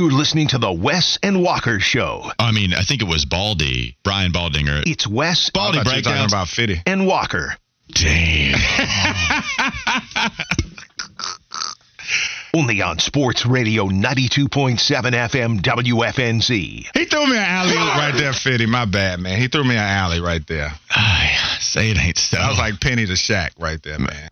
You're listening to the Wes and Walker Show. I mean, I think it was Brian Baldinger. It's Wes. Baldy breakdowns about Fitty and Walker. Damn. Only on Sports Radio 92.7 FM WFNZ. He threw me an alley-oop right there, Fitty. My bad, man. He threw me an alley right there. Say it ain't so. I was like Penny to Shaq right there, man.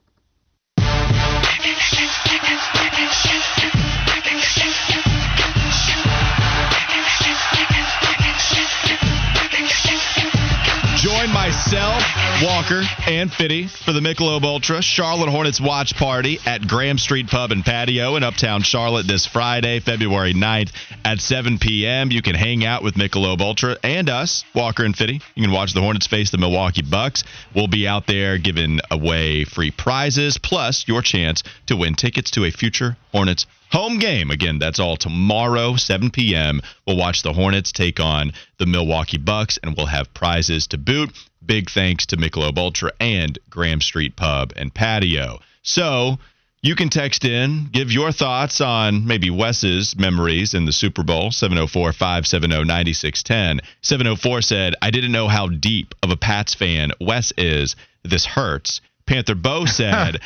Join myself, Walker, and Fitty for the Michelob Ultra Charlotte Hornets watch party at Graham Street Pub and Patio in Uptown Charlotte this Friday, February 9th at 7 p.m. You can hang out with Michelob Ultra and us, Walker and Fitty. You can watch the Hornets face the Milwaukee Bucks. We'll be out there giving away free prizes, plus your chance to win tickets to a future Hornets home game. Again, that's all tomorrow, 7 p.m. We'll watch the Hornets take on the Milwaukee Bucks, and we'll have prizes to boot. Big thanks to Michelob Ultra and Graham Street Pub and Patio. So you can text in, give your thoughts on maybe Wes's memories in the Super Bowl, 704-570-9610. 704 said, I didn't know how deep of a Pats fan Wes is. This hurts. Panther Bo said,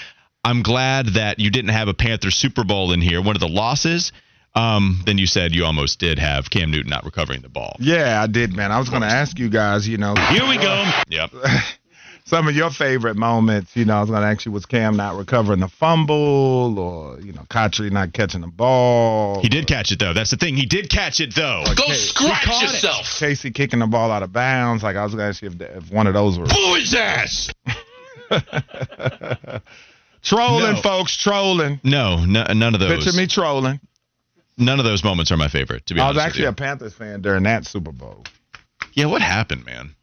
I'm glad that you didn't have a Panther Super Bowl in here. One of the losses. Then you said you almost did have Cam Newton not recovering the ball. Yeah, I did, man. I was going to ask you guys, you know. Here we go. Yep. Some of your favorite moments, you know, I was going to ask you, was Cam not recovering the fumble or, you know, Kotchery not catching the ball? He did catch it, though. That's the thing. He did catch it, though. Go scratch yourself. Casey kicking the ball out of bounds. Like, I was going to ask you if one of those were. Boy's ass! Trolling, folks, trolling. No, none of those. Picture me trolling. None of those moments are my favorite, to be honest with you. I was actually a Panthers fan during that Super Bowl. Yeah, what happened, man?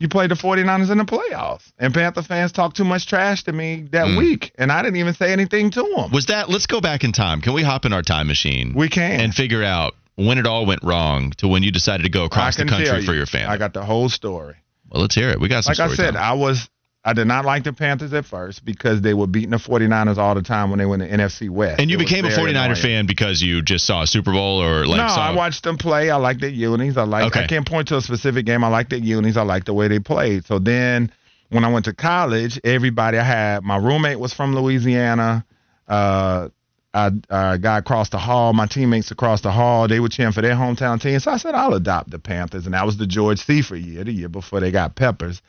You played the 49ers in the playoffs, and Panther fans talked too much trash to me that week, and I didn't even say anything to them. Was that – let's go back in time. Can we hop in our time machine? We can. And figure out when it all went wrong to when you decided to go across the country for your family. I got the whole story. Well, let's hear it. We got some story. Like I said, I did not like the Panthers at first because they were beating the 49ers all the time when they went to NFC West. And you became a 49er fan because you just saw a Super Bowl or like No, I watched them play. I liked their unis. I can't point to a specific game. I liked their unis. I liked the way they played. So then when I went to college, everybody I had, my roommate was from Louisiana. A guy across the hall, my teammates across the hall, they were cheering for their hometown team. So I said, I'll adopt the Panthers. And that was the George Seifert year, the year before they got Peppers.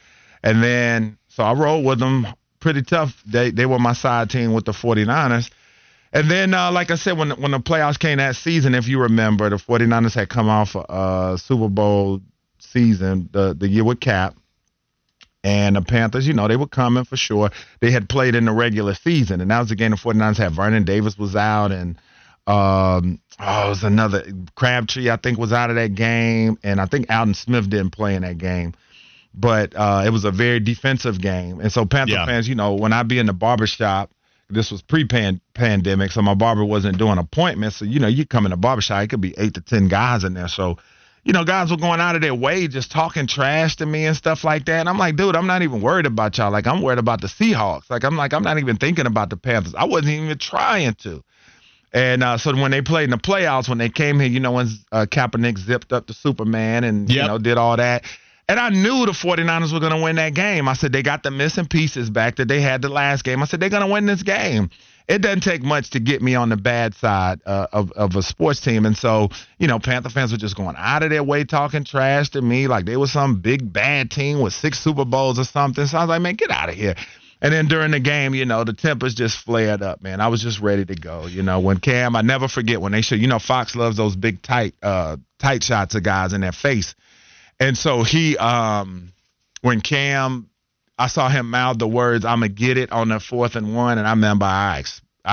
And then so I rolled with them pretty tough. They were my side team with the 49ers. And then, like I said, when the playoffs came that season, if you remember, the 49ers had come off a Super Bowl season, the year with Cap. And the Panthers, you know, they were coming for sure. They had played in the regular season. And that was the game the 49ers had. Vernon Davis was out. And it was another Crabtree, I think, was out of that game. And I think Alden Smith didn't play in that game. But it was a very defensive game. And so Panther fans, you know, when I be in the barbershop, this was pre-pandemic, so my barber wasn't doing appointments. So, you know, you come in the barbershop, it could be 8 to 10 guys in there. So, you know, guys were going out of their way just talking trash to me and stuff like that. And I'm like, dude, I'm not even worried about y'all. Like, I'm worried about the Seahawks. Like, I'm not even thinking about the Panthers. I wasn't even trying to. And so when they played in the playoffs, when they came here, you know, when Kaepernick zipped up to Superman and, you know, did all that. And I knew the 49ers were going to win that game. I said, they got the missing pieces back that they had the last game. I said, they're going to win this game. It doesn't take much to get me on the bad side of a sports team. And so, you know, Panther fans were just going out of their way talking trash to me like they were some big bad team with 6 Super Bowls or something. So I was like, man, get out of here. And then during the game, you know, the tempers just flared up, man. I was just ready to go. You know, when Cam, I never forget when they show, you know, Fox loves those big tight shots of guys in their face. And so he, when Cam, I saw him mouth the words, I'm going to get it on the 4th and 1. And I remember I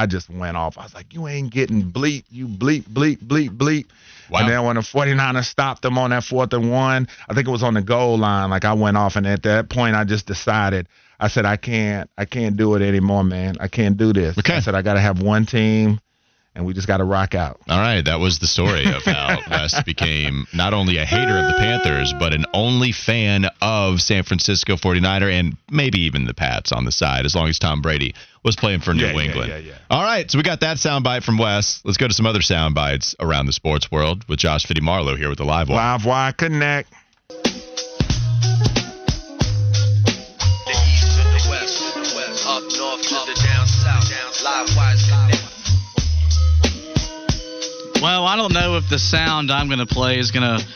just went off. I was like, you ain't getting bleep. You bleep, bleep, bleep, bleep. Wow. And then when the 49ers stopped them on that 4th and 1, I think it was on the goal line. Like I went off. And at that point, I just decided, I said, I can't do it anymore, man. I can't do this. Okay. I said, I got to have one team. and we just got to rock out. All right, that was the story of how West became not only a hater of the Panthers, but an only fan of San Francisco 49er and maybe even the Pats on the side, as long as Tom Brady was playing for New England. Yeah. All right, so we got that soundbite from Wes. Let's go to some other soundbites around the sports world with Josh Fitty Marlowe here with the Live Wire. Live Wire Connect. Well, I don't know if the sound I'm going to play is going to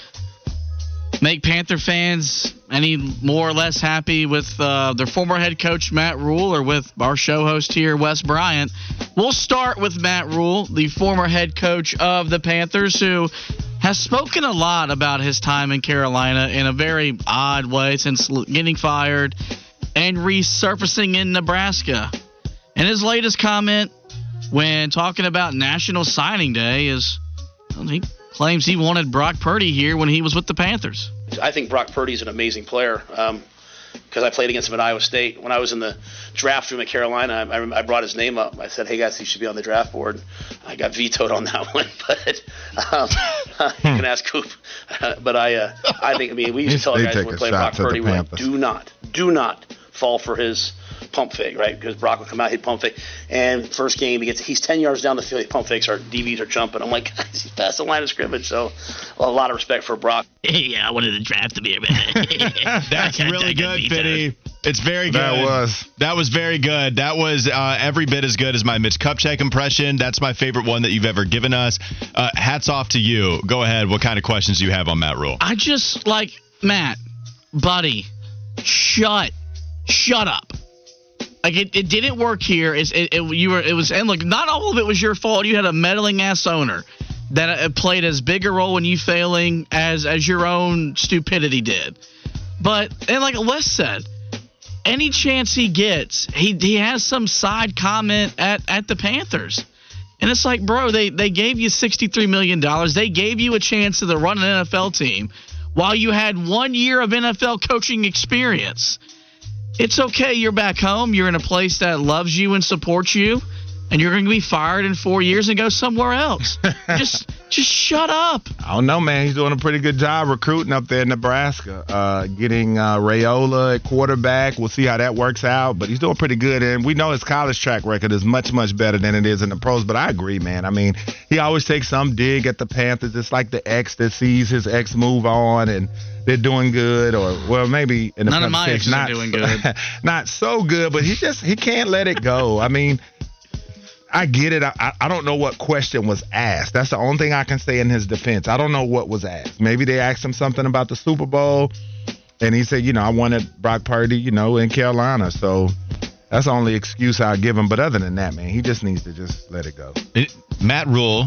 make Panther fans any more or less happy with their former head coach, Matt Rhule, or with our show host here, Wes Bryant. We'll start with Matt Rhule, the former head coach of the Panthers, who has spoken a lot about his time in Carolina in a very odd way since getting fired and resurfacing in Nebraska. And his latest comment when talking about National Signing Day is, well, he claims he wanted Brock Purdy here when he was with the Panthers. I think Brock Purdy is an amazing player because I played against him at Iowa State. When I was in the draft room at Carolina, I brought his name up. I said, hey, guys, he should be on the draft board. I got vetoed on that one, but you can ask Coop. But I think, I mean, we used to tell guys when we played Brock Purdy, do not fall for his pump fake, right? Because Brock would come out, he'd pump fake, and first game he's 10 yards down the field, he pump fakes, our DBs are jumping. I'm like, guys, he's past the line of scrimmage. So a lot of respect for Brock. Yeah, I wanted to draft him here, man. That's really good, Fitty. It's very good. That was very good. That was every bit as good as my Mitch Kupchak impression. That's my favorite one that you've ever given us. Hats off to you. Go ahead. What kind of questions do you have on Matt Rhule? I just like, Matt, buddy, shut up. Like, it didn't work here. And look, not all of it was your fault. You had a meddling ass owner that played as big a role in you failing as your own stupidity did. But, and like Wes said, any chance he gets, he has some side comment at the Panthers. And it's like, bro, they gave you $63 million. They gave you a chance to run an NFL team while you had 1 year of NFL coaching experience. It's okay, you're back home, you're in a place that loves you and supports you, and you're going to be fired in 4 years and go somewhere else. just shut up. I don't know, man. He's doing a pretty good job recruiting up there in Nebraska, getting Rayola at quarterback. We'll see how that works out, but he's doing pretty good, and we know his college track record is much, much better than it is in the pros, but I agree, man. I mean, he always takes some dig at the Panthers. It's like the ex that sees his ex move on, and they're doing good, or well, maybe in the none of my exes are doing good, not so good. But he can't let it go. I mean, I get it. I don't know what question was asked. That's the only thing I can say in his defense. I don't know what was asked. Maybe they asked him something about the Super Bowl, and he said, I wanted Brock Purdy, in Carolina. So that's the only excuse I'll give him. But other than that, man, he just needs to just let it go. Matt Rhule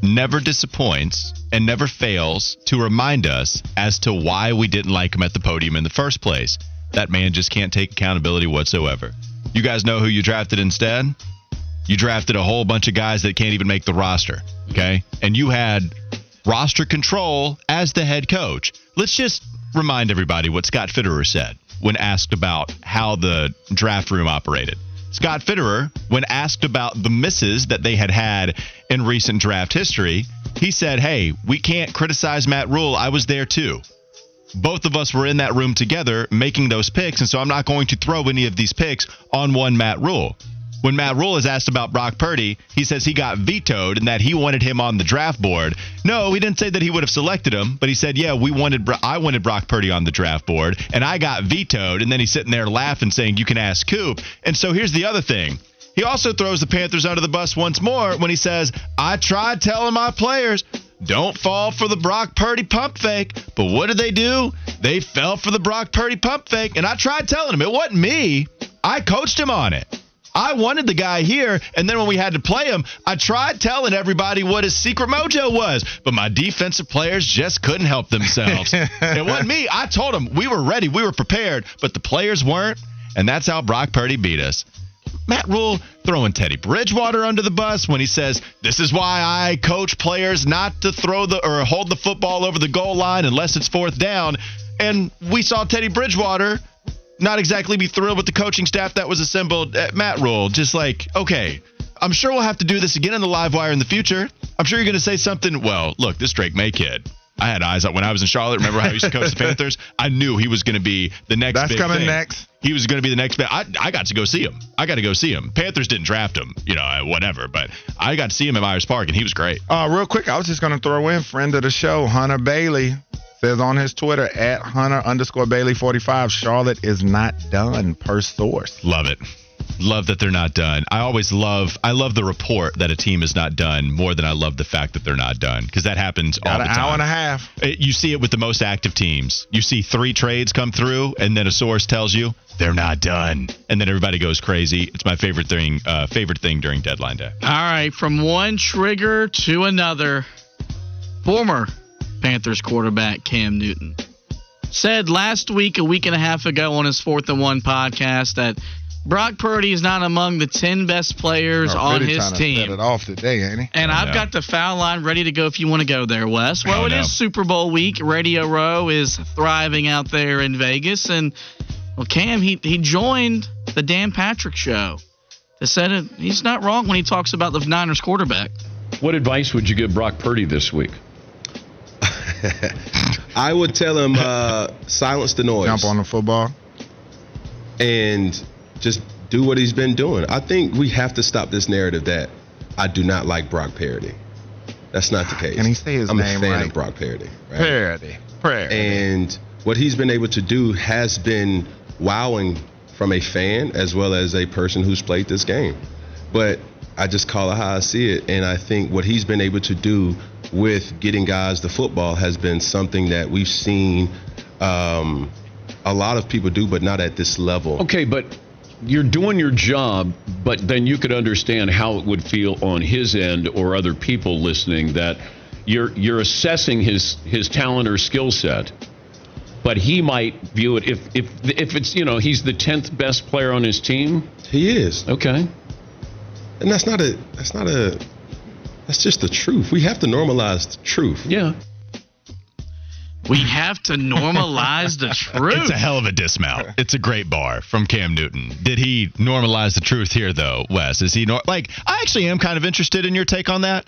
never disappoints and never fails to remind us as to why we didn't like him at the podium in the first place. That man just can't take accountability whatsoever. You guys know who you drafted instead? You drafted a whole bunch of guys that can't even make the roster, okay? And you had roster control as the head coach. Let's just remind everybody what Scott Fitterer said when asked about how the draft room operated. Scott Fitterer, when asked about the misses that they had in recent draft history, he said, hey, we can't criticize Matt Rhule. I was there too. Both of us were in that room together making those picks, and so I'm not going to throw any of these picks on one Matt Rhule. When Matt Rhule is asked about Brock Purdy, he says he got vetoed and that he wanted him on the draft board. No, he didn't say that he would have selected him, but he said, yeah, I wanted Brock Purdy on the draft board, and I got vetoed. And then he's sitting there laughing, saying, you can ask Coop. And so here's the other thing. He also throws the Panthers under the bus once more when he says, I tried telling my players, don't fall for the Brock Purdy pump fake. But what did they do? They fell for the Brock Purdy pump fake, and I tried telling him. It wasn't me. I coached him on it. I wanted the guy here, and then when we had to play him, I tried telling everybody what his secret mojo was, but my defensive players just couldn't help themselves. It wasn't me. I told them we were ready, we were prepared, but the players weren't, and that's how Brock Purdy beat us. Matt Rhule throwing Teddy Bridgewater under the bus when he says, this is why I coach players not to throw or hold the football over the goal line unless it's fourth down, and we saw Teddy Bridgewater not exactly be thrilled with the coaching staff that was assembled at Matt Rhule. Just like, okay, I'm sure we'll have to do this again on the live wire in the future. I'm sure you're going to say something. Well, look, this Drake Maye kid. I had eyes up when I was in Charlotte. Remember how he used to coach the Panthers? I knew he was going to be the next big thing. That's coming next. He was going to be the next big. I got to go see him. Panthers didn't draft him, you know, whatever. But I got to see him at Myers Park, and he was great. Real quick, I was just going to throw in friend of the show, Hunter Bailey. Says on his Twitter, at Hunter_Bailey45, Charlotte is not done, per source. Love it. Love that they're not done. I love the report that a team is not done more than I love the fact that they're not done, because that happens all the time. Got an hour and a half. You see it with the most active teams. You see 3 trades come through, and then a source tells you they're not done, and then everybody goes crazy. It's my favorite thing during deadline day. All right, from one trigger to another, former Panthers quarterback Cam Newton said last week, a week and a half ago, on his 4th and 1 podcast that Brock Purdy is not among the 10 best players on his team. Set it off today, ain't he? And I've got the foul line ready to go if you want to go there, Wes. Well, it is Super Bowl week. Radio Row is thriving out there in Vegas. And, well, Cam, he joined the Dan Patrick Show. They said he's not wrong when he talks about the Niners quarterback. What advice would you give Brock Purdy this week? I would tell him silence the noise. Jump on the football. And just do what he's been doing. I think we have to stop this narrative that I do not like Brock Purdy. That's not the case. Can he say his name right? I'm a fan of Brock Purdy. Right? Purdy. And what he's been able to do has been wowing from a fan as well as a person who's played this game. But I just call it how I see it. And I think what he's been able to do with getting guys the football has been something that we've seen a lot of people do, but not at this level. Okay, but you're doing your job, but then you could understand how it would feel on his end or other people listening that you're assessing his talent or skill set, but he might view it if it's, you know, he's the 10th best player on his team. He is. Okay. And that's just the truth. We have to normalize the truth. Yeah. We have to normalize the truth. It's a hell of a dismount. It's a great bar from Cam Newton. Did he normalize the truth here, though, Wes? Is he like? I actually am kind of interested in your take on that.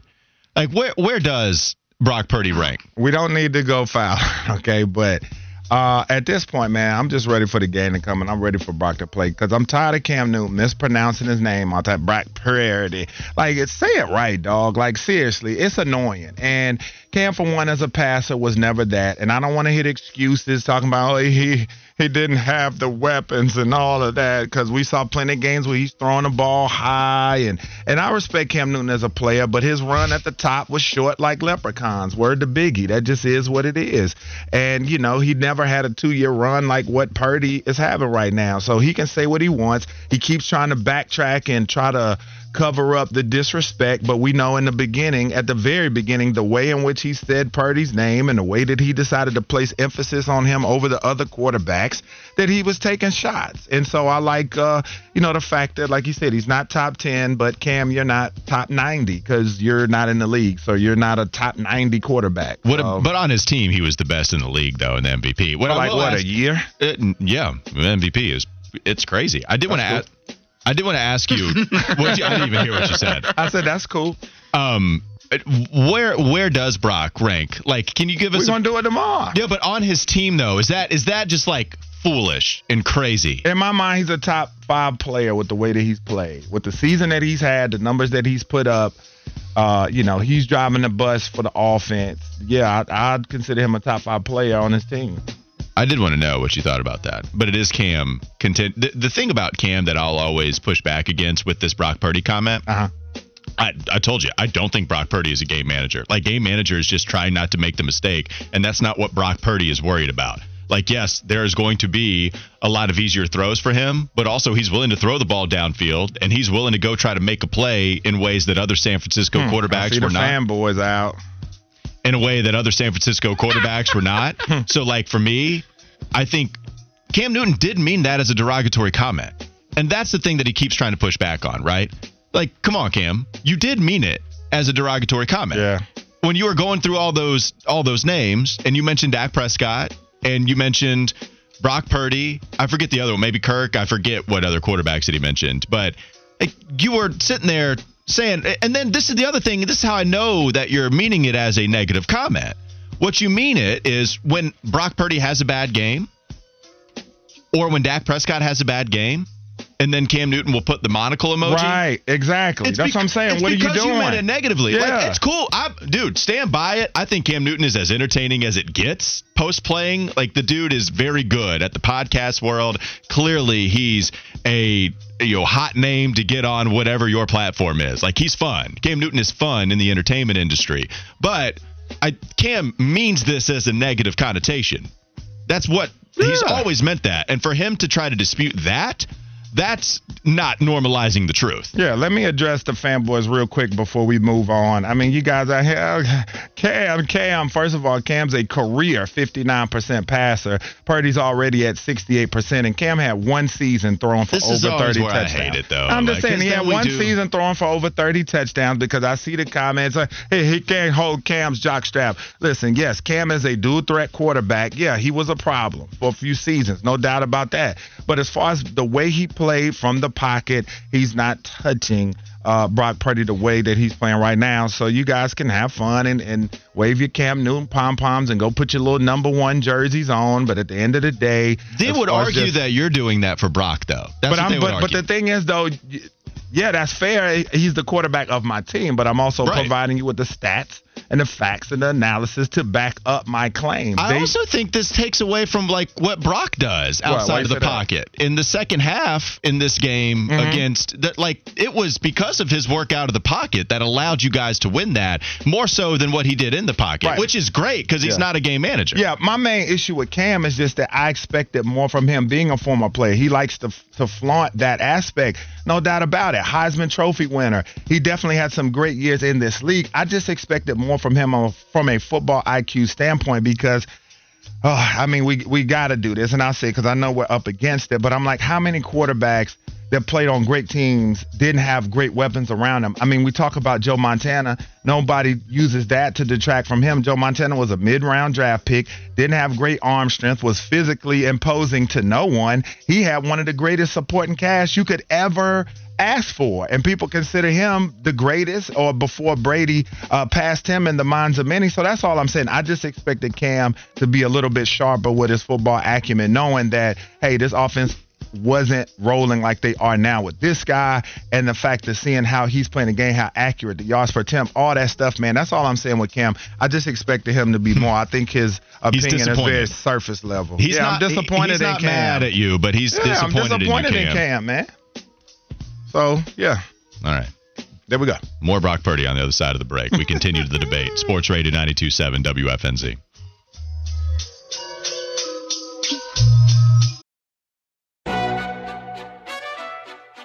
Like, where does Brock Purdy rank? We don't need to go foul, okay? But at this point, man, I'm just ready for the game to come, and I'm ready for Brock to play because I'm tired of Cam Newton mispronouncing his name all the time. Brock Purdy. Like, say it right, dog. Like, seriously, it's annoying. And Cam, for one, as a passer, was never that. And I don't want to hear excuses talking about, oh, he didn't have the weapons and all of that, because we saw plenty of games where he's throwing the ball high. And I respect Cam Newton as a player, but his run at the top was short like leprechauns. Word to Biggie. That just is what it is. And, you know, he never had a 2-year run like what Purdy is having right now. So he can say what he wants. He keeps trying to backtrack and try to cover up the disrespect, but we know in the beginning, at the very beginning, the way in which he said Purdy's name and the way that he decided to place emphasis on him over the other quarterbacks, that he was taking shots. And so I like, you know, the fact that, like you said, he's not top 10, but Cam, you're not top 90 because you're not in the league, so you're not a top 90 quarterback. But on his team, he was the best in the league, though, in the MVP. A year? MVP it's crazy. I did want to ask you. I didn't even hear what you said. I said that's cool. Where does Brock rank? Like, can you give us? We're gonna do it tomorrow. Yeah, but on his team though, is that just like foolish and crazy? In my mind, he's a top 5 player with the way that he's played, with the season that he's had, the numbers that he's put up. You know, he's driving the bus for the offense. Yeah, I'd consider him a top 5 player on his team. I did want to know what you thought about that, but it is Cam. The thing about Cam that I'll always push back against with this Brock Purdy comment, I told you, I don't think Brock Purdy is a game manager. Like, game managers just try not to make the mistake, and that's not what Brock Purdy is worried about. Like, yes, there is going to be a lot of easier throws for him, but also he's willing to throw the ball downfield, and he's willing to go try to make a play in ways that other San Francisco quarterbacks were not. Fanboys out. In a way that other San Francisco quarterbacks were not. So, like, for me, I think Cam Newton did mean that as a derogatory comment. And that's the thing that he keeps trying to push back on, right? Like, come on, Cam. You did mean it as a derogatory comment. Yeah. When you were going through all those names, and you mentioned Dak Prescott, and you mentioned Brock Purdy. I forget the other one. Maybe Kirk. I forget what other quarterbacks that he mentioned. But like, you were sitting there saying, and then this is the other thing, this is how I know that you're meaning it as a negative comment. What you mean it is when Brock Purdy has a bad game or when Dak Prescott has a bad game, and then Cam Newton will put the monocle emoji. Right, exactly. That's what I'm saying. What are you doing? Because you meant it negatively. Yeah. Like, it's cool. Dude, stand by it. I think Cam Newton is as entertaining as it gets post-playing. Like, the dude is very good at the podcast world. Clearly, he's a hot name to get on whatever your platform is. Like, he's fun. Cam Newton is fun in the entertainment industry. But Cam means this as a negative connotation. That's what he's always meant that. And for him to try to dispute that, that's not normalizing the truth. Yeah, let me address the fanboys real quick before we move on. I mean, you guys out here, Cam, first of all, Cam's a career 59% passer. Purdy's already at 68%, and Cam had one season throwing for over 30 touchdowns. I hate it, though. I'm just saying, he had one season throwing for over 30 touchdowns because I see the comments, hey, he can't hold Cam's jockstrap. Listen, yes, Cam is a dual-threat quarterback. Yeah, he was a problem for a few seasons, no doubt about that. But as far as the way he played from the pocket, he's not touching Brock Purdy the way that he's playing right now. So you guys can have fun and wave your Cam Newton pom-poms and go put your little number one jerseys on. But at the end of the day, they would argue that you're doing that for Brock, though. But the thing is, though, yeah, that's fair. He's the quarterback of my team, but I'm also providing you with the stats and the facts and the analysis to back up my claim. I also think this takes away from like what Brock does outside of the pocket. In the second half in this game against that, like it was because of his work out of the pocket that allowed you guys to win that more so than what he did in the pocket, which is great because he's not a game manager. Yeah, my main issue with Cam is just that I expected more from him being a former player. He likes to flaunt that aspect, no doubt about it. Heisman Trophy winner. He definitely had some great years in this league. I just expected more from him from a football IQ standpoint because, I mean, we got to do this. And I'll say because I know we're up against it, but I'm like, how many quarterbacks that played on great teams didn't have great weapons around them? I mean, we talk about Joe Montana. Nobody uses that to detract from him. Joe Montana was a mid-round draft pick, didn't have great arm strength, was physically imposing to no one. He had one of the greatest supporting casts you could ever asked for, and people consider him the greatest or before Brady passed him in the minds of many. So that's all I'm saying. I just expected Cam to be a little bit sharper with his football acumen, knowing that, hey, this offense wasn't rolling like they are now with this guy, and the fact of seeing how he's playing the game, how accurate the yards per attempt, all that stuff, man. That's all I'm saying with Cam. I just expected him to be more. I think his opinion is very surface level. I'm disappointed in Cam. He's not mad at you, but he's disappointed in Cam, man. So, yeah. All right. There we go. More Brock Purdy on the other side of the break. We continue the debate. Sports Radio 92.7 WFNZ.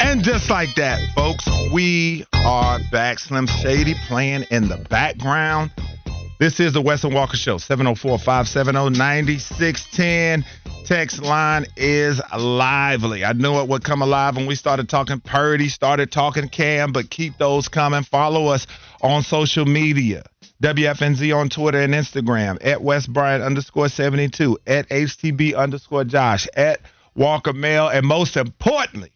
And just like that, folks, we are back. Slim Shady playing in the background. This is the Wes and Walker Show, 704-570-9610. Text line is lively. I knew it would come alive when we started talking Purdy, started talking Cam, but keep those coming. Follow us on social media, WFNZ on Twitter and Instagram, at WesBryant_72, at HTB_Josh, at Walker Mail, and most importantly,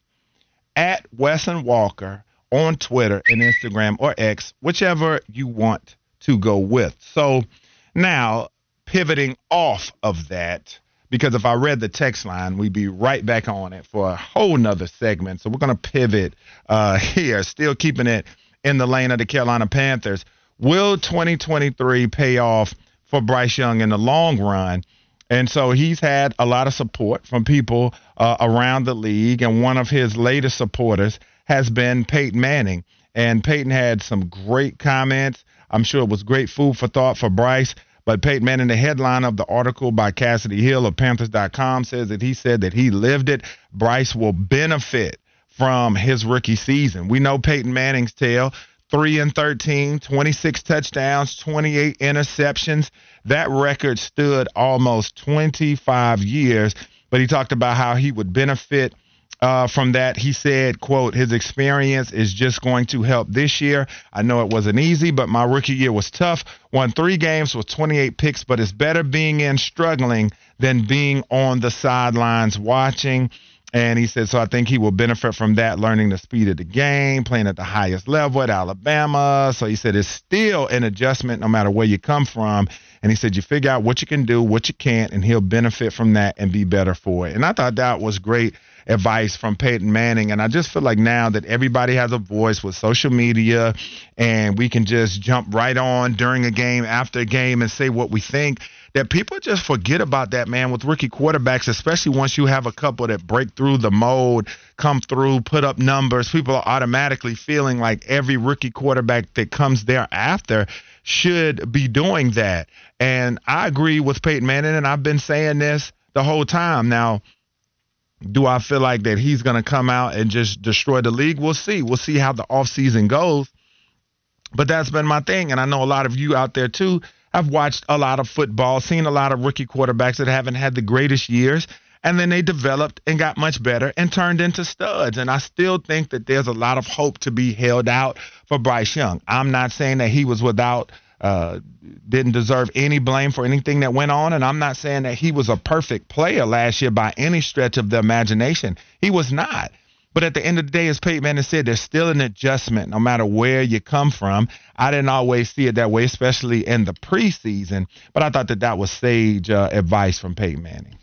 at Wes and Walker on Twitter and Instagram or X, whichever you want to go with. So now pivoting off of that, because if I read the text line, we'd be right back on it for a whole nother segment. So we're going to pivot here, still keeping it in the lane of the Carolina Panthers. Will 2023 pay off for Bryce Young in the long run? And so he's had a lot of support from people around the league. And one of his latest supporters has been Peyton Manning. And Peyton had some great comments. I'm sure it was great food for thought for Bryce. But Peyton Manning, the headline of the article by Cassidy Hill of Panthers.com, says that he said that he lived it. Bryce will benefit from his rookie season. We know Peyton Manning's tale. 3-13, 26 touchdowns, 28 interceptions. That record stood almost 25 years, but he talked about how he would benefit from that. He said, quote, his experience is just going to help this year. I know it wasn't easy, but my rookie year was tough. Won 3 games with 28 picks, but it's better being in struggling than being on the sidelines watching. And he said, so I think he will benefit from that, learning the speed of the game, playing at the highest level at Alabama. So he said, it's still an adjustment no matter where you come from. And he said, you figure out what you can do, what you can't, and he'll benefit from that and be better for it. And I thought that was great advice from Peyton Manning. And I just feel like now that everybody has a voice with social media and we can just jump right on during a game, after a game, and say what we think, that people just forget about that, man, with rookie quarterbacks, especially once you have a couple that break through the mold, come through, put up numbers. People are automatically feeling like every rookie quarterback that comes thereafter should be doing that. And I agree with Peyton Manning, and I've been saying this the whole time. Now, do I feel like that he's going to come out and just destroy the league? We'll see. We'll see how the offseason goes. But that's been my thing, and I know a lot of you out there, too. I've watched a lot of football, seen a lot of rookie quarterbacks that haven't had the greatest years, and then they developed and got much better and turned into studs. And I still think that there's a lot of hope to be held out for Bryce Young. I'm not saying that he was without, didn't deserve any blame for anything that went on, and I'm not saying that he was a perfect player last year by any stretch of the imagination. He was not. But at the end of the day, as Peyton Manning said, there's still an adjustment no matter where you come from. I didn't always see it that way, especially in the preseason. But I thought that that was sage advice from Peyton Manning.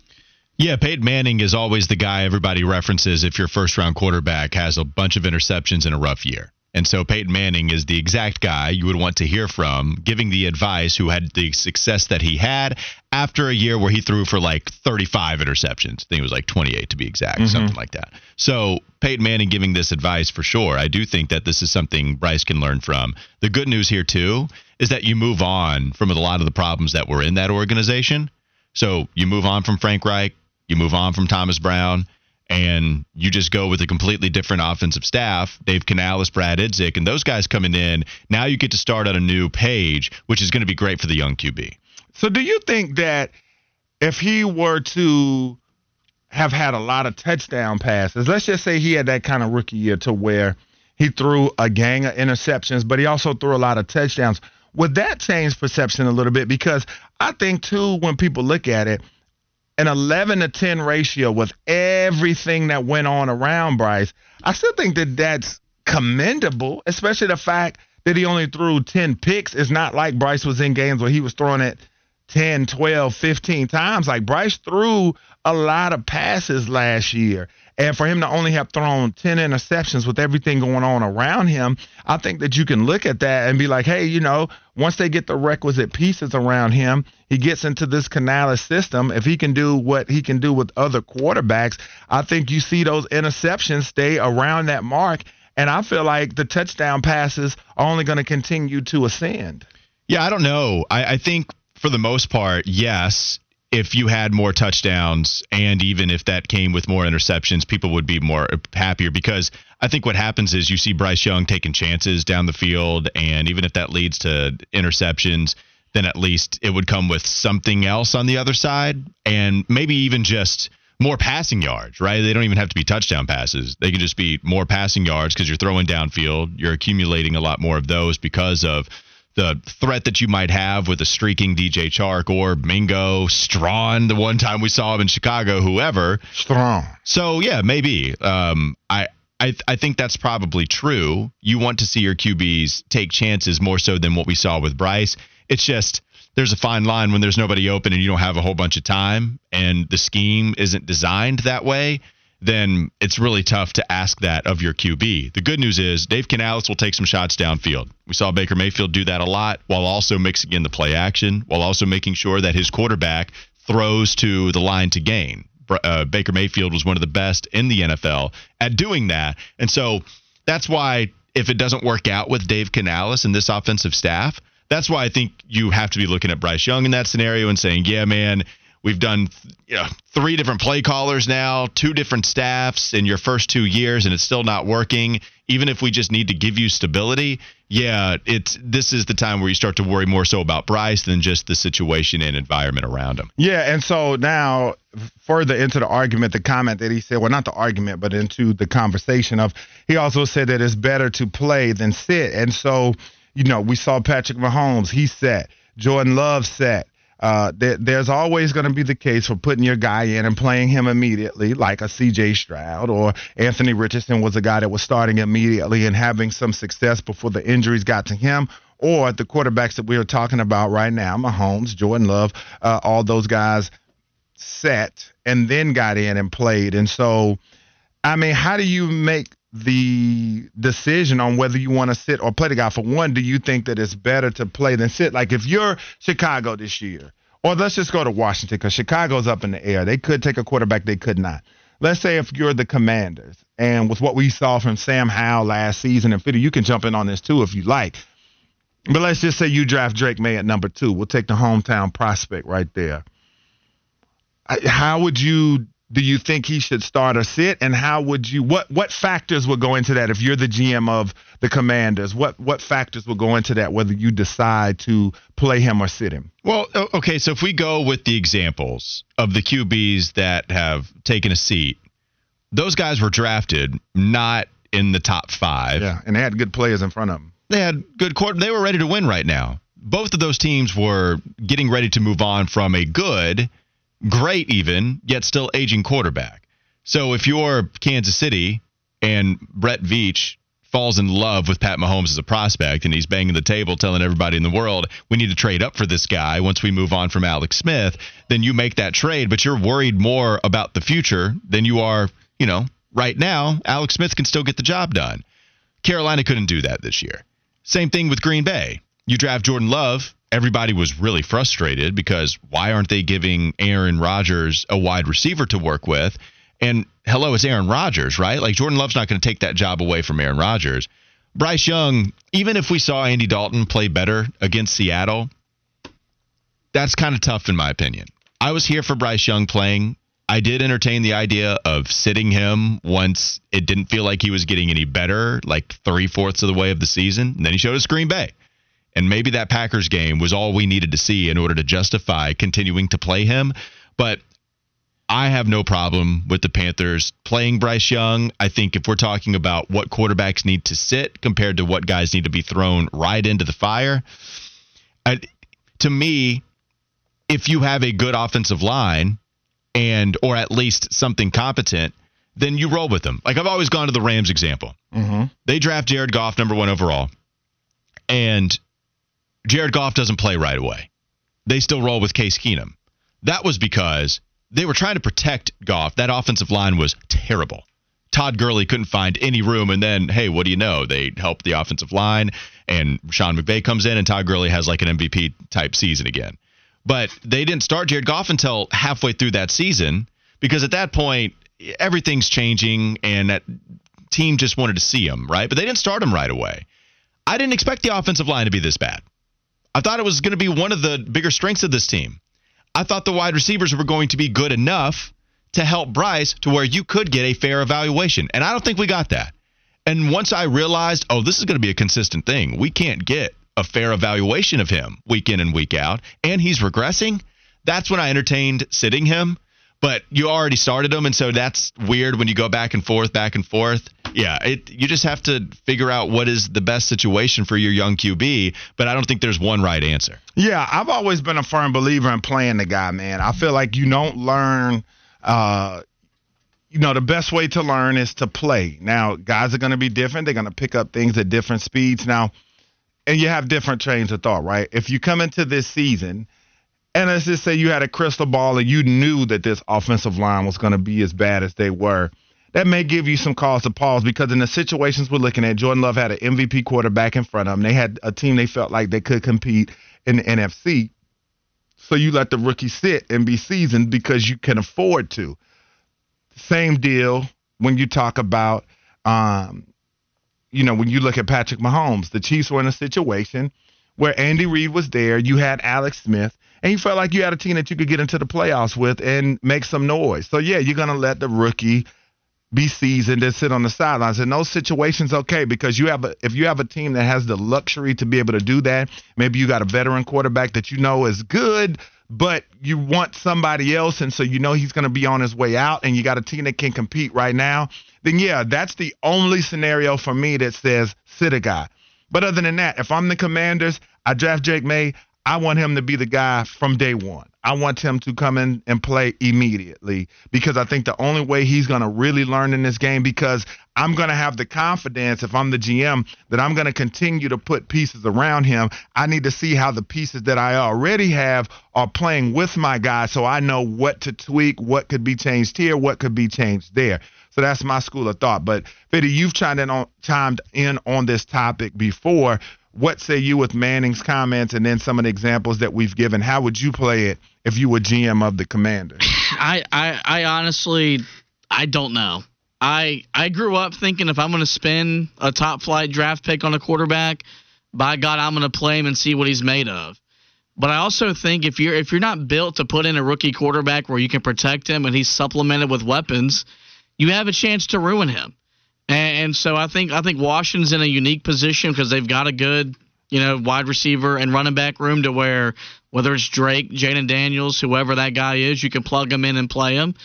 Yeah, Peyton Manning is always the guy everybody references if your first-round quarterback has a bunch of interceptions in a rough year. And so Peyton Manning is the exact guy you would want to hear from, giving the advice, who had the success that he had after a year where he threw for like 35 interceptions. I think it was like 28 to be exact, something like that. So Peyton Manning giving this advice for sure. I do think that this is something Bryce can learn from. The good news here, too, is that you move on from a lot of the problems that were in that organization. So you move on from Frank Reich. You move on from Thomas Brown. And you just go with a completely different offensive staff, Dave Canales, Brad Idzik, and those guys coming in. Now you get to start on a new page, which is going to be great for the young QB. So do you think that if he were to have had a lot of touchdown passes, let's just say he had that kind of rookie year to where he threw a gang of interceptions, but he also threw a lot of touchdowns, would that change perception a little bit? Because I think, too, when people look at it, an 11-10 ratio with everything that went on around Bryce, I still think that that's commendable, especially the fact that he only threw 10 picks. It's not like Bryce was in games where he was throwing it 10, 12, 15 times. Like, Bryce threw a lot of passes last year. And for him to only have thrown 10 interceptions with everything going on around him, I think that you can look at that and be like, hey, you know, once they get the requisite pieces around him, he gets into this Canales system. If he can do what he can do with other quarterbacks, I think you see those interceptions stay around that mark. And I feel like the touchdown passes are only going to continue to ascend. Yeah, I don't know. I think for the most part, yes. If you had more touchdowns, and even if that came with more interceptions, people would be more happier, because I think what happens is you see Bryce Young taking chances down the field. And even if that leads to interceptions, then at least it would come with something else on the other side, and maybe even just more passing yards, right? They don't even have to be touchdown passes. They can just be more passing yards because you're throwing downfield. You're accumulating a lot more of those because of the threat that you might have with a streaking DJ Chark or Mingo, Strawn, the one time we saw him in Chicago, whoever. Strawn. So, yeah, maybe. I think that's probably true. You want to see your QBs take chances more so than what we saw with Bryce. It's just there's a fine line when there's nobody open and you don't have a whole bunch of time and the scheme isn't designed that way. Then it's really tough to ask that of your QB. The good news is Dave Canales will take some shots downfield. We saw Baker Mayfield do that a lot while also mixing in the play action, while also making sure that his quarterback throws to the line to gain. Baker Mayfield was one of the best in the NFL at doing that. And so that's why if it doesn't work out with Dave Canales and this offensive staff, That's why I think you have to be looking at Bryce Young in that scenario and saying, yeah, man, we've done three different play callers now, two different staffs in your first 2 years, and it's still not working. Even if we just need to give you stability, yeah, this is the time where you start to worry more so about Bryce than just the situation and environment around him. Yeah, and so now further into the argument, the comment that he said, well, not the argument, but into the conversation of, he also said that it's better to play than sit. And so, we saw Patrick Mahomes, he sat. Jordan Love sat. There's always going to be the case for putting your guy in and playing him immediately, like a CJ Stroud, or Anthony Richardson was a guy that was starting immediately and having some success before the injuries got to him, or the quarterbacks that we are talking about right now, Mahomes, Jordan Love, all those guys sat and then got in and played. And so, I mean, how do you make the decision on whether you want to sit or play the guy? For one, do you think that it's better to play than sit? Like if you're Chicago this year, or let's just go to Washington because Chicago's up in the air. They could take a quarterback, they could not. Let's say if you're the Commanders, and with what we saw from Sam Howell last season, and Fitty, you can jump in on this too if you like. But let's just say you draft Drake Maye at number 2. We'll take the hometown prospect right there. How would you? Do you think he should start or sit? And how would you, what factors would go into that? If you're the GM of the Commanders, what factors will go into that, whether you decide to play him or sit him? Well, okay, so if we go with the examples of the QBs that have taken a seat, those guys were drafted not in the top 5. Yeah, and they had good players in front of them. They had good they were ready to win right now. Both of those teams were getting ready to move on from a great even, yet still aging quarterback. So if you're Kansas City and Brett Veach falls in love with Pat Mahomes as a prospect and he's banging the table telling everybody in the world, we need to trade up for this guy once we move on from Alex Smith, then you make that trade, but you're worried more about the future than you are, right now. Alex Smith can still get the job done. Carolina couldn't do that this year. Same thing with Green Bay. You draft Jordan Love. Everybody was really frustrated because why aren't they giving Aaron Rodgers a wide receiver to work with? And hello, it's Aaron Rodgers, right? Like Jordan Love's not going to take that job away from Aaron Rodgers. Bryce Young, even if we saw Andy Dalton play better against Seattle, that's kind of tough in my opinion. I was here for Bryce Young playing. I did entertain the idea of sitting him once it didn't feel like he was getting any better, like 3/4 of the way of the season. And then he showed us Green Bay. And maybe that Packers game was all we needed to see in order to justify continuing to play him. But I have no problem with the Panthers playing Bryce Young. I think if we're talking about what quarterbacks need to sit compared to what guys need to be thrown right into the fire, to me, if you have a good offensive line or at least something competent, then you roll with them. Like I've always gone to the Rams example. Mm-hmm. They draft Jared Goff, number 1 overall. And Jared Goff doesn't play right away. They still roll with Case Keenum. That was because they were trying to protect Goff. That offensive line was terrible. Todd Gurley couldn't find any room. And then, hey, what do you know? They helped the offensive line, and Sean McVay comes in, and Todd Gurley has like an MVP-type season again. But they didn't start Jared Goff until halfway through that season because at that point, everything's changing, and that team just wanted to see him, right? But they didn't start him right away. I didn't expect the offensive line to be this bad. I thought it was going to be one of the bigger strengths of this team. I thought the wide receivers were going to be good enough to help Bryce to where you could get a fair evaluation. And I don't think we got that. And once I realized, oh, this is going to be a consistent thing. We can't get a fair evaluation of him week in and week out. And he's regressing. That's when I entertained sitting him. But you already started him, and so that's weird when you go back and forth. Yeah, you just have to figure out what is the best situation for your young QB, but I don't think there's one right answer. Yeah, I've always been a firm believer in playing the guy, man. I feel like you don't learn the best way to learn is to play. Now, guys are going to be different. They're going to pick up things at different speeds now, and you have different trains of thought, right? If you come into this season – and let's just say you had a crystal ball and you knew that this offensive line was going to be as bad as they were. That may give you some cause to pause because in the situations we're looking at, Jordan Love had an MVP quarterback in front of him. They had a team they felt like they could compete in the NFC. So you let the rookie sit and be seasoned because you can afford to. Same deal when you talk about, when you look at Patrick Mahomes. The Chiefs were in a situation where Andy Reid was there, you had Alex Smith, and you felt like you had a team that you could get into the playoffs with and make some noise. So, yeah, you're going to let the rookie be seasoned and sit on the sidelines. And those situations, okay, because you have if you have a team that has the luxury to be able to do that, maybe you got a veteran quarterback that you know is good, but you want somebody else, and so you know he's going to be on his way out, and you got a team that can compete right now, then, yeah, that's the only scenario for me that says sit a guy. But other than that, if I'm the Commanders, I draft Drake Maye, I want him to be the guy from day one. I want him to come in and play immediately because I think the only way he's going to really learn in this game, because I'm going to have the confidence if I'm the GM that I'm going to continue to put pieces around him. I need to see how the pieces that I already have are playing with my guy so I know what to tweak, what could be changed here, what could be changed there. So that's my school of thought. But, Fitty, you've chimed in on this topic before. What say you with Manning's comments and then some of the examples that we've given? How would you play it if you were GM of the Commanders? I honestly don't know. I grew up thinking if I'm going to spend a top-flight draft pick on a quarterback, by God, I'm going to play him and see what he's made of. But I also think if you're not built to put in a rookie quarterback where you can protect him and he's supplemented with weapons, you have a chance to ruin him. And so I think Washington's in a unique position because they've got a good, wide receiver and running back room to where whether it's Drake, Jaden Daniels, whoever that guy is, you can plug him in and play him.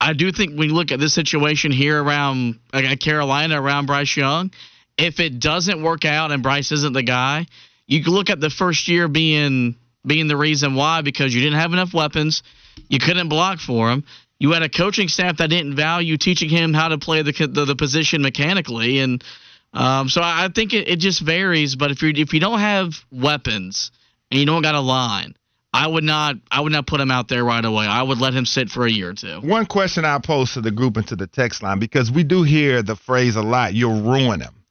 I do think we look at this situation here around Carolina, around Bryce Young. If it doesn't work out and Bryce isn't the guy, you can look at the first year being the reason why, because you didn't have enough weapons, you couldn't block for him. You had a coaching staff that didn't value teaching him how to play the position mechanically, and so I think it just varies. But if you don't have weapons and you don't got a line, I would not put him out there right away. I would let him sit for a year or two. One question I pose to the group and to the text line, because we do hear the phrase a lot: "You'll ruin him,"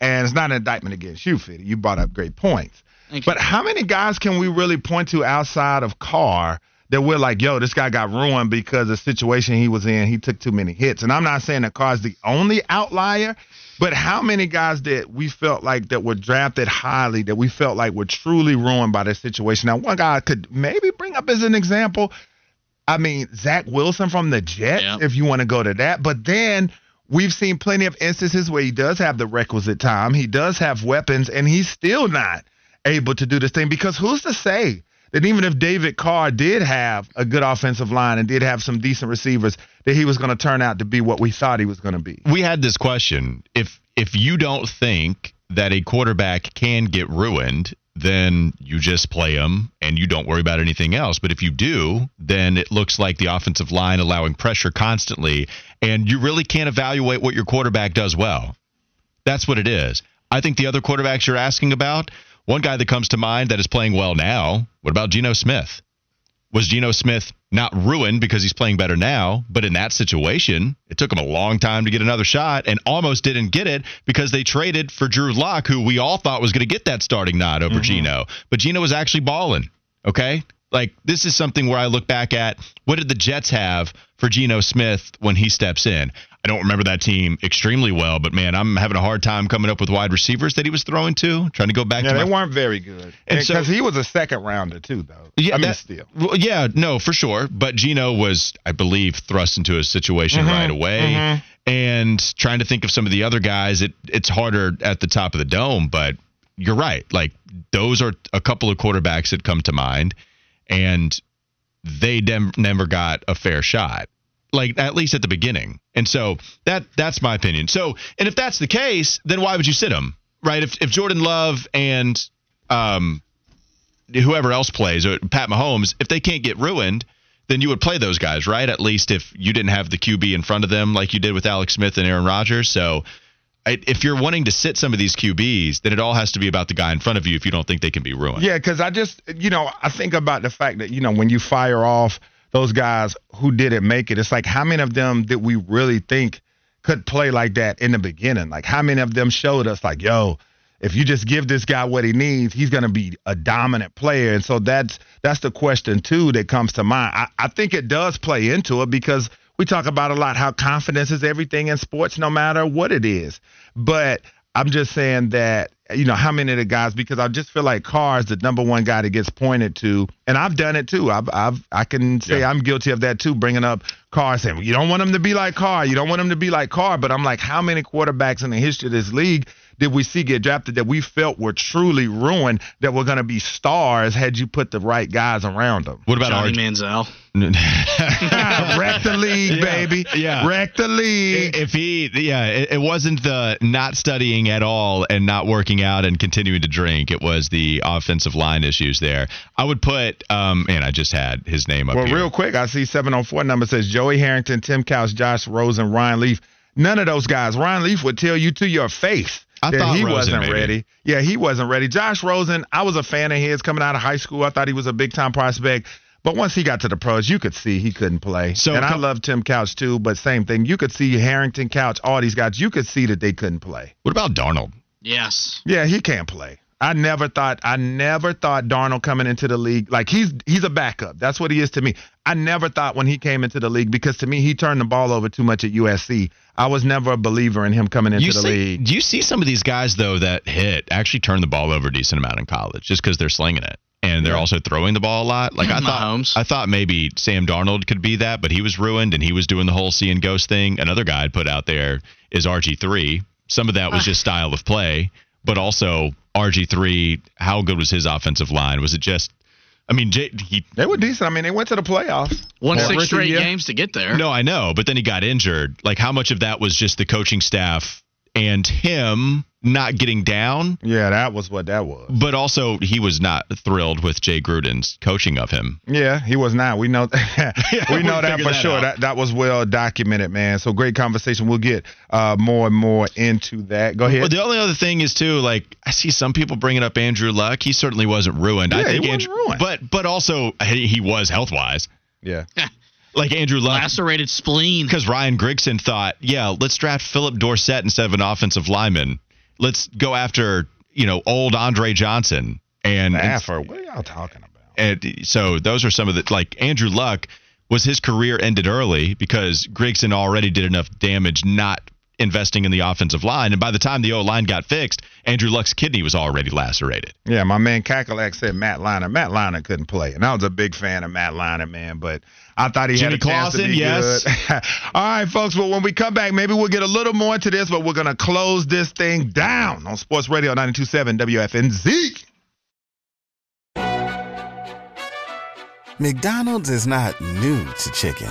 and it's not an indictment against you, Fitty. You brought up great points. But how many guys can we really point to outside of Carr that we're like, yo, this guy got ruined because the situation he was in, he took too many hits? And I'm not saying that Carr's the only outlier, but how many guys that we felt like that were drafted highly, that we felt like were truly ruined by this situation? Now, one guy I could maybe bring up as an example, Zach Wilson from the Jets, if you want to go to that. But then we've seen plenty of instances where he does have the requisite time, he does have weapons, and he's still not able to do this thing, because who's to say that even if David Carr did have a good offensive line and did have some decent receivers, that he was going to turn out to be what we thought he was going to be? We had this question. If you don't think that a quarterback can get ruined, then you just play him and you don't worry about anything else. But if you do, then it looks like the offensive line allowing pressure constantly, and you really can't evaluate what your quarterback does well. That's what it is. I think the other quarterbacks you're asking about, one guy that comes to mind that is playing well now, what about Geno Smith? Was Geno Smith not ruined because he's playing better now? But in that situation, it took him a long time to get another shot and almost didn't get it because they traded for Drew Lock, who we all thought was going to get that starting nod over Geno. But Geno was actually balling, okay? Like, this is something where I look back at, what did the Jets have for Geno Smith when he steps in? I don't remember that team extremely well, but, man, I'm having a hard time coming up with wide receivers that he was throwing to, trying to go back to. Yeah, they weren't very good. Because he was a second-rounder, too, though. Yeah, still. Well, yeah, no, for sure. But Geno was, I believe, thrust into a situation right away. And trying to think of some of the other guys, it's harder at the top of the dome, but you're right. Like, those are a couple of quarterbacks that come to mind. And they never got a fair shot, like at least at the beginning. And so that's my opinion. So, and if that's the case, then why would you sit him, right? If Jordan Love and whoever else plays, or Pat Mahomes, if they can't get ruined, then you would play those guys, right? At least if you didn't have the QB in front of them like you did with Alex Smith and Aaron Rodgers. So if you're wanting to sit some of these QBs, then it all has to be about the guy in front of you if you don't think they can be ruined. Yeah, because I just, I think about the fact that, when you fire off those guys who didn't make it, it's like, how many of them did we really think could play like that in the beginning? Like, how many of them showed us, like, yo, if you just give this guy what he needs, he's going to be a dominant player? And so that's the question, too, that comes to mind. I think it does play into it because we talk about a lot how confidence is everything in sports, no matter what it is. But I'm just saying that you know, how many of the guys, because I just feel like Carr is the number one guy that gets pointed to. And I've done it too. I can say I'm guilty of that too, bringing up Carr, saying, well, you don't want him to be like Carr. You don't want him to be like Carr. But I'm like, how many quarterbacks in the history of this league did we see get drafted that we felt were truly ruined, that were going to be stars had you put the right guys around them? What about Johnny Manziel? Wreck the league, baby. Yeah. Wreck the league. If he, it wasn't the not studying at all and not working out and continuing to drink. It was the offensive line issues there. I would put, man, I just had his name up here. Well, real quick, I see 704 number says Joey Harrington, Tim Couch, Josh Rosen, Ryan Leaf. None of those guys. Ryan Leaf would tell you to your face that he wasn't ready. Yeah, he wasn't ready. Josh Rosen, I was a fan of his coming out of high school. I thought he was a big-time prospect. But once he got to the pros, you could see he couldn't play. So, and I love Tim Couch, too, but same thing. You could see Harrington, Couch, all these guys. You could see that they couldn't play. What about Darnold? Yes. Yeah, he can't play. I never thought Darnold coming into the league, like he's a backup. That's what he is to me. I never thought when he came into the league, because to me he turned the ball over too much at USC. I was never a believer in him coming into the league. Do you see some of these guys, though, that hit actually turn the ball over a decent amount in college just because they're slinging it? And they're also throwing the ball a lot. Like I thought maybe Sam Darnold could be that, but he was ruined and he was doing the whole see and ghost thing. Another guy I'd put out there is RG3. Some of that was just style of play, but also RG3, how good was his offensive line? Was it just, I mean, they were decent. I mean, they went to the playoffs. Won 6 straight games to get there. No, I know, but then he got injured. Like, how much of that was just the coaching staff and him not getting down? Yeah, that was what that was. But also, he was not thrilled with Jay Gruden's coaching of him. Yeah, he was not. We know that for sure. That was well documented, man. So great conversation. We'll get more and more into that. Go ahead. Well, the only other thing is, too, like, I see some people bringing up Andrew Luck. He certainly wasn't ruined. Yeah, I think he wasn't ruined. But also, he was health-wise. Yeah. Like Andrew Luck. Lacerated spleen. Because Ryan Grigson thought, let's draft Philip Dorsett instead of an offensive lineman. Let's go after, old Andre Johnson. And what are y'all talking about? And so those are some of the, like, Andrew Luck, was his career ended early because Grigson already did enough damage not investing in the offensive line. And by the time the O-line got fixed, Andrew Luck's kidney was already lacerated. Yeah, my man Kakalak said Matt Liner. Matt Liner couldn't play. And I was a big fan of Matt Liner, man, but I thought he had a chance to be good. All right, folks, but when we come back, maybe we'll get a little more into this, but we're going to close this thing down on Sports Radio 92.7 WFNZ. McDonald's is not new to chicken.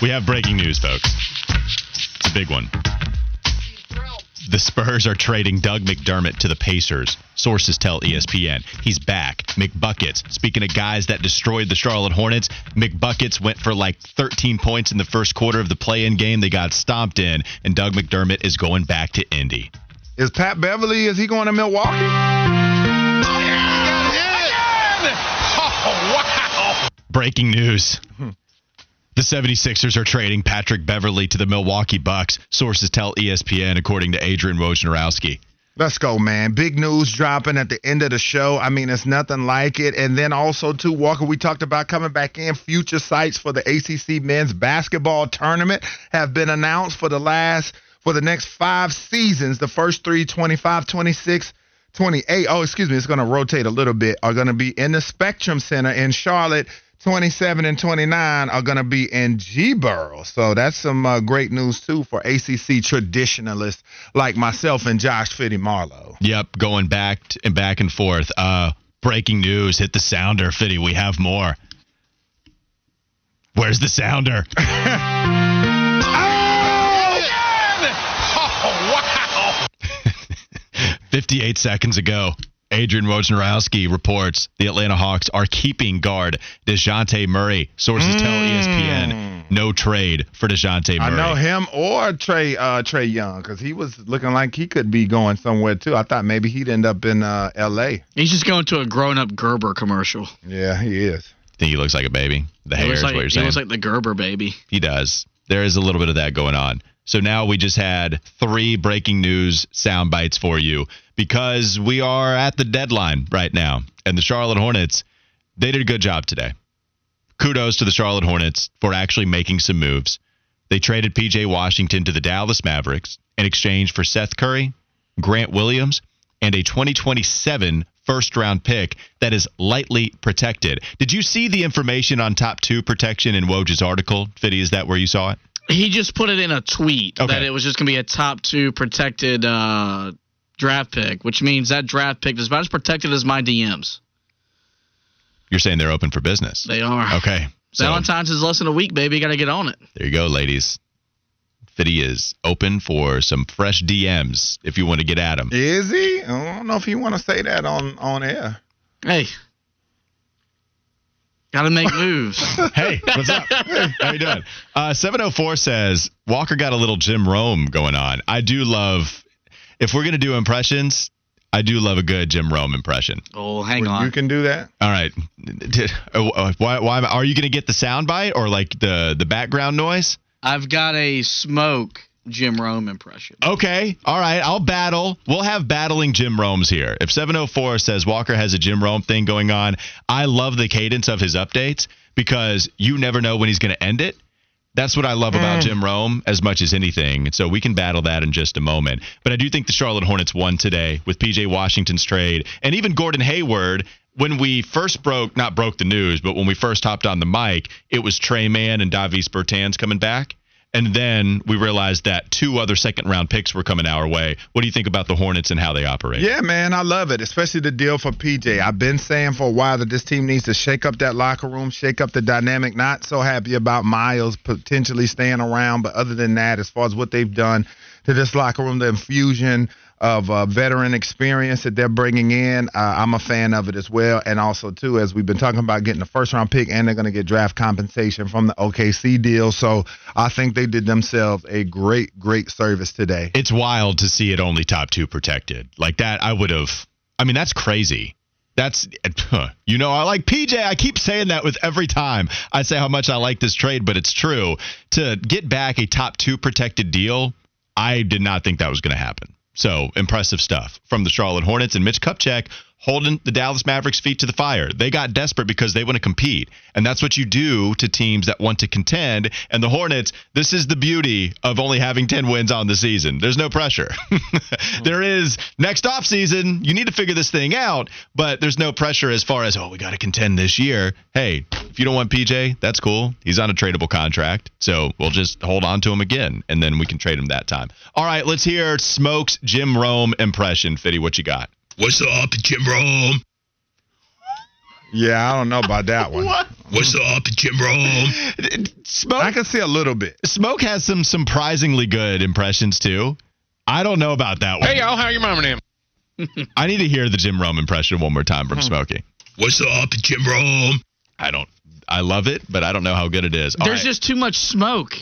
We have breaking news, folks. It's a big one. The Spurs are trading Doug McDermott to the Pacers. Sources tell ESPN. He's back. McBuckets. Speaking of guys that destroyed the Charlotte Hornets, McBuckets went for like 13 points in the first quarter of the play-in game. They got stomped in, and Doug McDermott is going back to Indy. Is Pat Beverly, is he going to Milwaukee? Oh, wow. Breaking news. The 76ers are trading Patrick Beverly to the Milwaukee Bucks. Sources tell ESPN, according to Adrian Wojnarowski. Let's go, man. Big news dropping at the end of the show. I mean, it's nothing like it. And then also, too, Walker, we talked about coming back in. Future sites for the ACC men's basketball tournament have been announced for the next 5 seasons. The first 3, 25, 26, 28. Oh, excuse me. It's going to rotate a little bit. Are going to be in the Spectrum Center in Charlotte. 27 and 29 are going to be in G-Borough. So that's some great news, too, for ACC traditionalists like myself and Josh Fitty Marlowe. Yep, going back and forth. Breaking news. Hit the sounder, Fitty. We have more. Where's the sounder? Oh, wow. 58 seconds ago. Adrian Wojnarowski reports the Atlanta Hawks are keeping guard DeJounte Murray. Sources tell ESPN. no trade for DeJounte Murray. I know him or Trey Young, because he was looking like he could be going somewhere too. I thought maybe he'd end up in L.A. He's just going to a grown-up Gerber commercial. Yeah, he is. Think he looks like a baby. The hair is what you're saying. He looks like the Gerber baby. He does. There is a little bit of that going on. So now we just had 3 breaking news sound bites for you because we are at the deadline right now. And the Charlotte Hornets, they did a good job today. Kudos to the Charlotte Hornets for actually making some moves. They traded P.J. Washington to the Dallas Mavericks in exchange for Seth Curry, Grant Williams, and a 2027 first-round pick that is lightly protected. Did you see the information on top 2 protection in Woj's article? Fitty, is that where you saw it? He just put it in a tweet that it was just going to be a top 2 protected draft pick, which means that draft pick is about as protected as my DMs. You're saying they're open for business. They are. Okay. So, Valentine's is less than a week, baby. Got to get on it. There you go, ladies. Fitty is open for some fresh DMs if you want to get at him. Is he? I don't know if you want to say that on air. Hey. Got to make moves. Hey, what's up? How you doing? 704 says, Walker got a little Jim Rome going on. I do love, if we're going to do impressions, I do love a good Jim Rome impression. Oh, hang on. You can do that? All right. Why are you going to get the sound bite or like the background noise? I've got a smoke Jim Rome impression. Okay. All right. I'll battle. We'll have battling Jim Romes here. If 704 says Walker has a Jim Rome thing going on, I love the cadence of his updates because you never know when he's going to end it. That's what I love about Jim Rome as much as anything. And so we can battle that in just a moment. But I do think the Charlotte Hornets won today with P.J. Washington's trade. And even Gordon Hayward, when we first not broke the news, but when we first hopped on the mic, it was Trey Mann and Davis Bertans coming back. And then we realized that 2 other second-round picks were coming our way. What do you think about the Hornets and how they operate? Yeah, man, I love it, especially the deal for P.J. I've been saying for a while that this team needs to shake up that locker room, shake up the dynamic. Not so happy about Miles potentially staying around, but other than that, as far as what they've done to this locker room, the infusion of veteran experience that they're bringing in, I'm a fan of it as well. And also, too, as we've been talking about getting the first-round pick, and they're going to get draft compensation from the OKC deal. So I think they did themselves a great, great service today. It's wild to see it only top 2 protected. Like that, that's crazy. That's, I like PJ. I keep saying that with every time I say how much I like this trade, but it's true. To get back a top 2 protected deal, I did not think that was going to happen. So, impressive stuff from the Charlotte Hornets and Mitch Kupchak holding the Dallas Mavericks' feet to the fire. They got desperate because they want to compete, and that's what you do to teams that want to contend. And the Hornets, this is the beauty of only having 10 wins on the season. There's no pressure. There is next offseason. You need to figure this thing out, but there's no pressure as far as, we got to contend this year. Hey, if you don't want PJ, that's cool. He's on a tradable contract, so we'll just hold on to him again, and then we can trade him that time. All right, let's hear Smoke's Jim Rome impression. Fitty, what you got? What's up, Jim Rome? Yeah, I don't know about that one. What? What's up, Jim Rome? Smoke, I can see a little bit. Smoke has some surprisingly good impressions, too. I don't know about that one. Hey, y'all, how are your mama name? I need to hear the Jim Rome impression one more time from Smokey. What's up, Jim Rome? I love it, but I don't know how good it is. There's just too much smoke.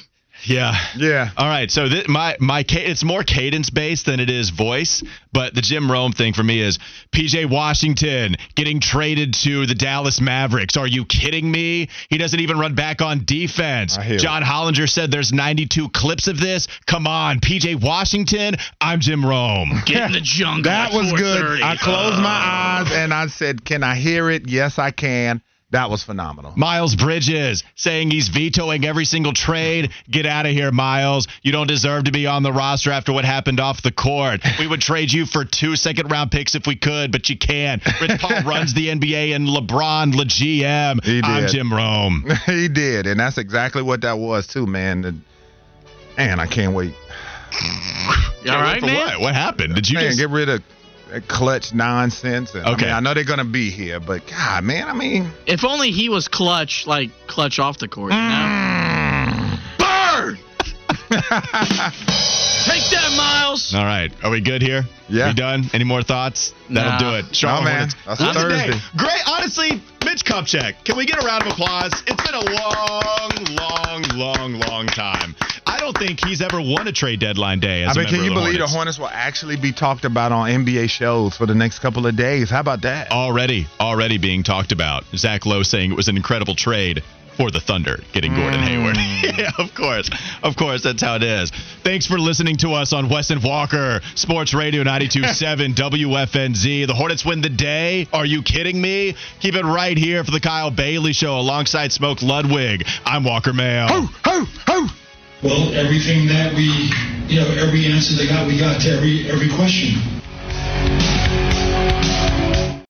Yeah. Yeah. All right. So my it's more cadence based than it is voice. But the Jim Rome thing for me is P.J. Washington getting traded to the Dallas Mavericks. Are you kidding me? He doesn't even run back on defense. John Hollinger said there's 92 clips of this. Come on, P.J. Washington. I'm Jim Rome. Get in the jungle. That was good. I closed my eyes and I said, can I hear it? Yes, I can. That was phenomenal. Miles Bridges saying he's vetoing every single trade. Get out of here, Miles. You don't deserve to be on the roster after what happened off the court. We would trade you for 2 second-round picks if we could, but you can't. Rich Paul runs the NBA and LeBron, the GM. He did. I'm Jim Rome. He did, and that's exactly what that was, too, man. And I can't wait. You all right, man? What happened? Did you get rid of clutch nonsense? And, okay. I know they're going to be here, but God, man, if only he was clutch, like clutch off the court. You know? Burn! Take that, Miles! All right. Are we good here? Yeah. We done? Any more thoughts? That'll do it. Charlotte Hornets. That's Thursday. Great. Honestly, Mitch Kupchak. Can we get a round of applause? It's been a long, long long, long time. I don't think he's ever won a trade deadline day as a member of the Hornets. I mean, can you believe the Hornets will actually be talked about on NBA shows for the next couple of days? How about that? Already being talked about. Zach Lowe saying it was an incredible trade for the Thunder, getting Gordon Hayward. Yeah, of course, that's how it is. Thanks for listening to us on Wes and Walker, Sports Radio 92.7 WFNZ. The Hornets win the day. Are you kidding me? Keep it right here for the Kyle Bailey Show alongside Smoke Ludwig. I'm Walker Mayo. Ho, ho, ho. Well, everything that we, every answer they got, we got to every question.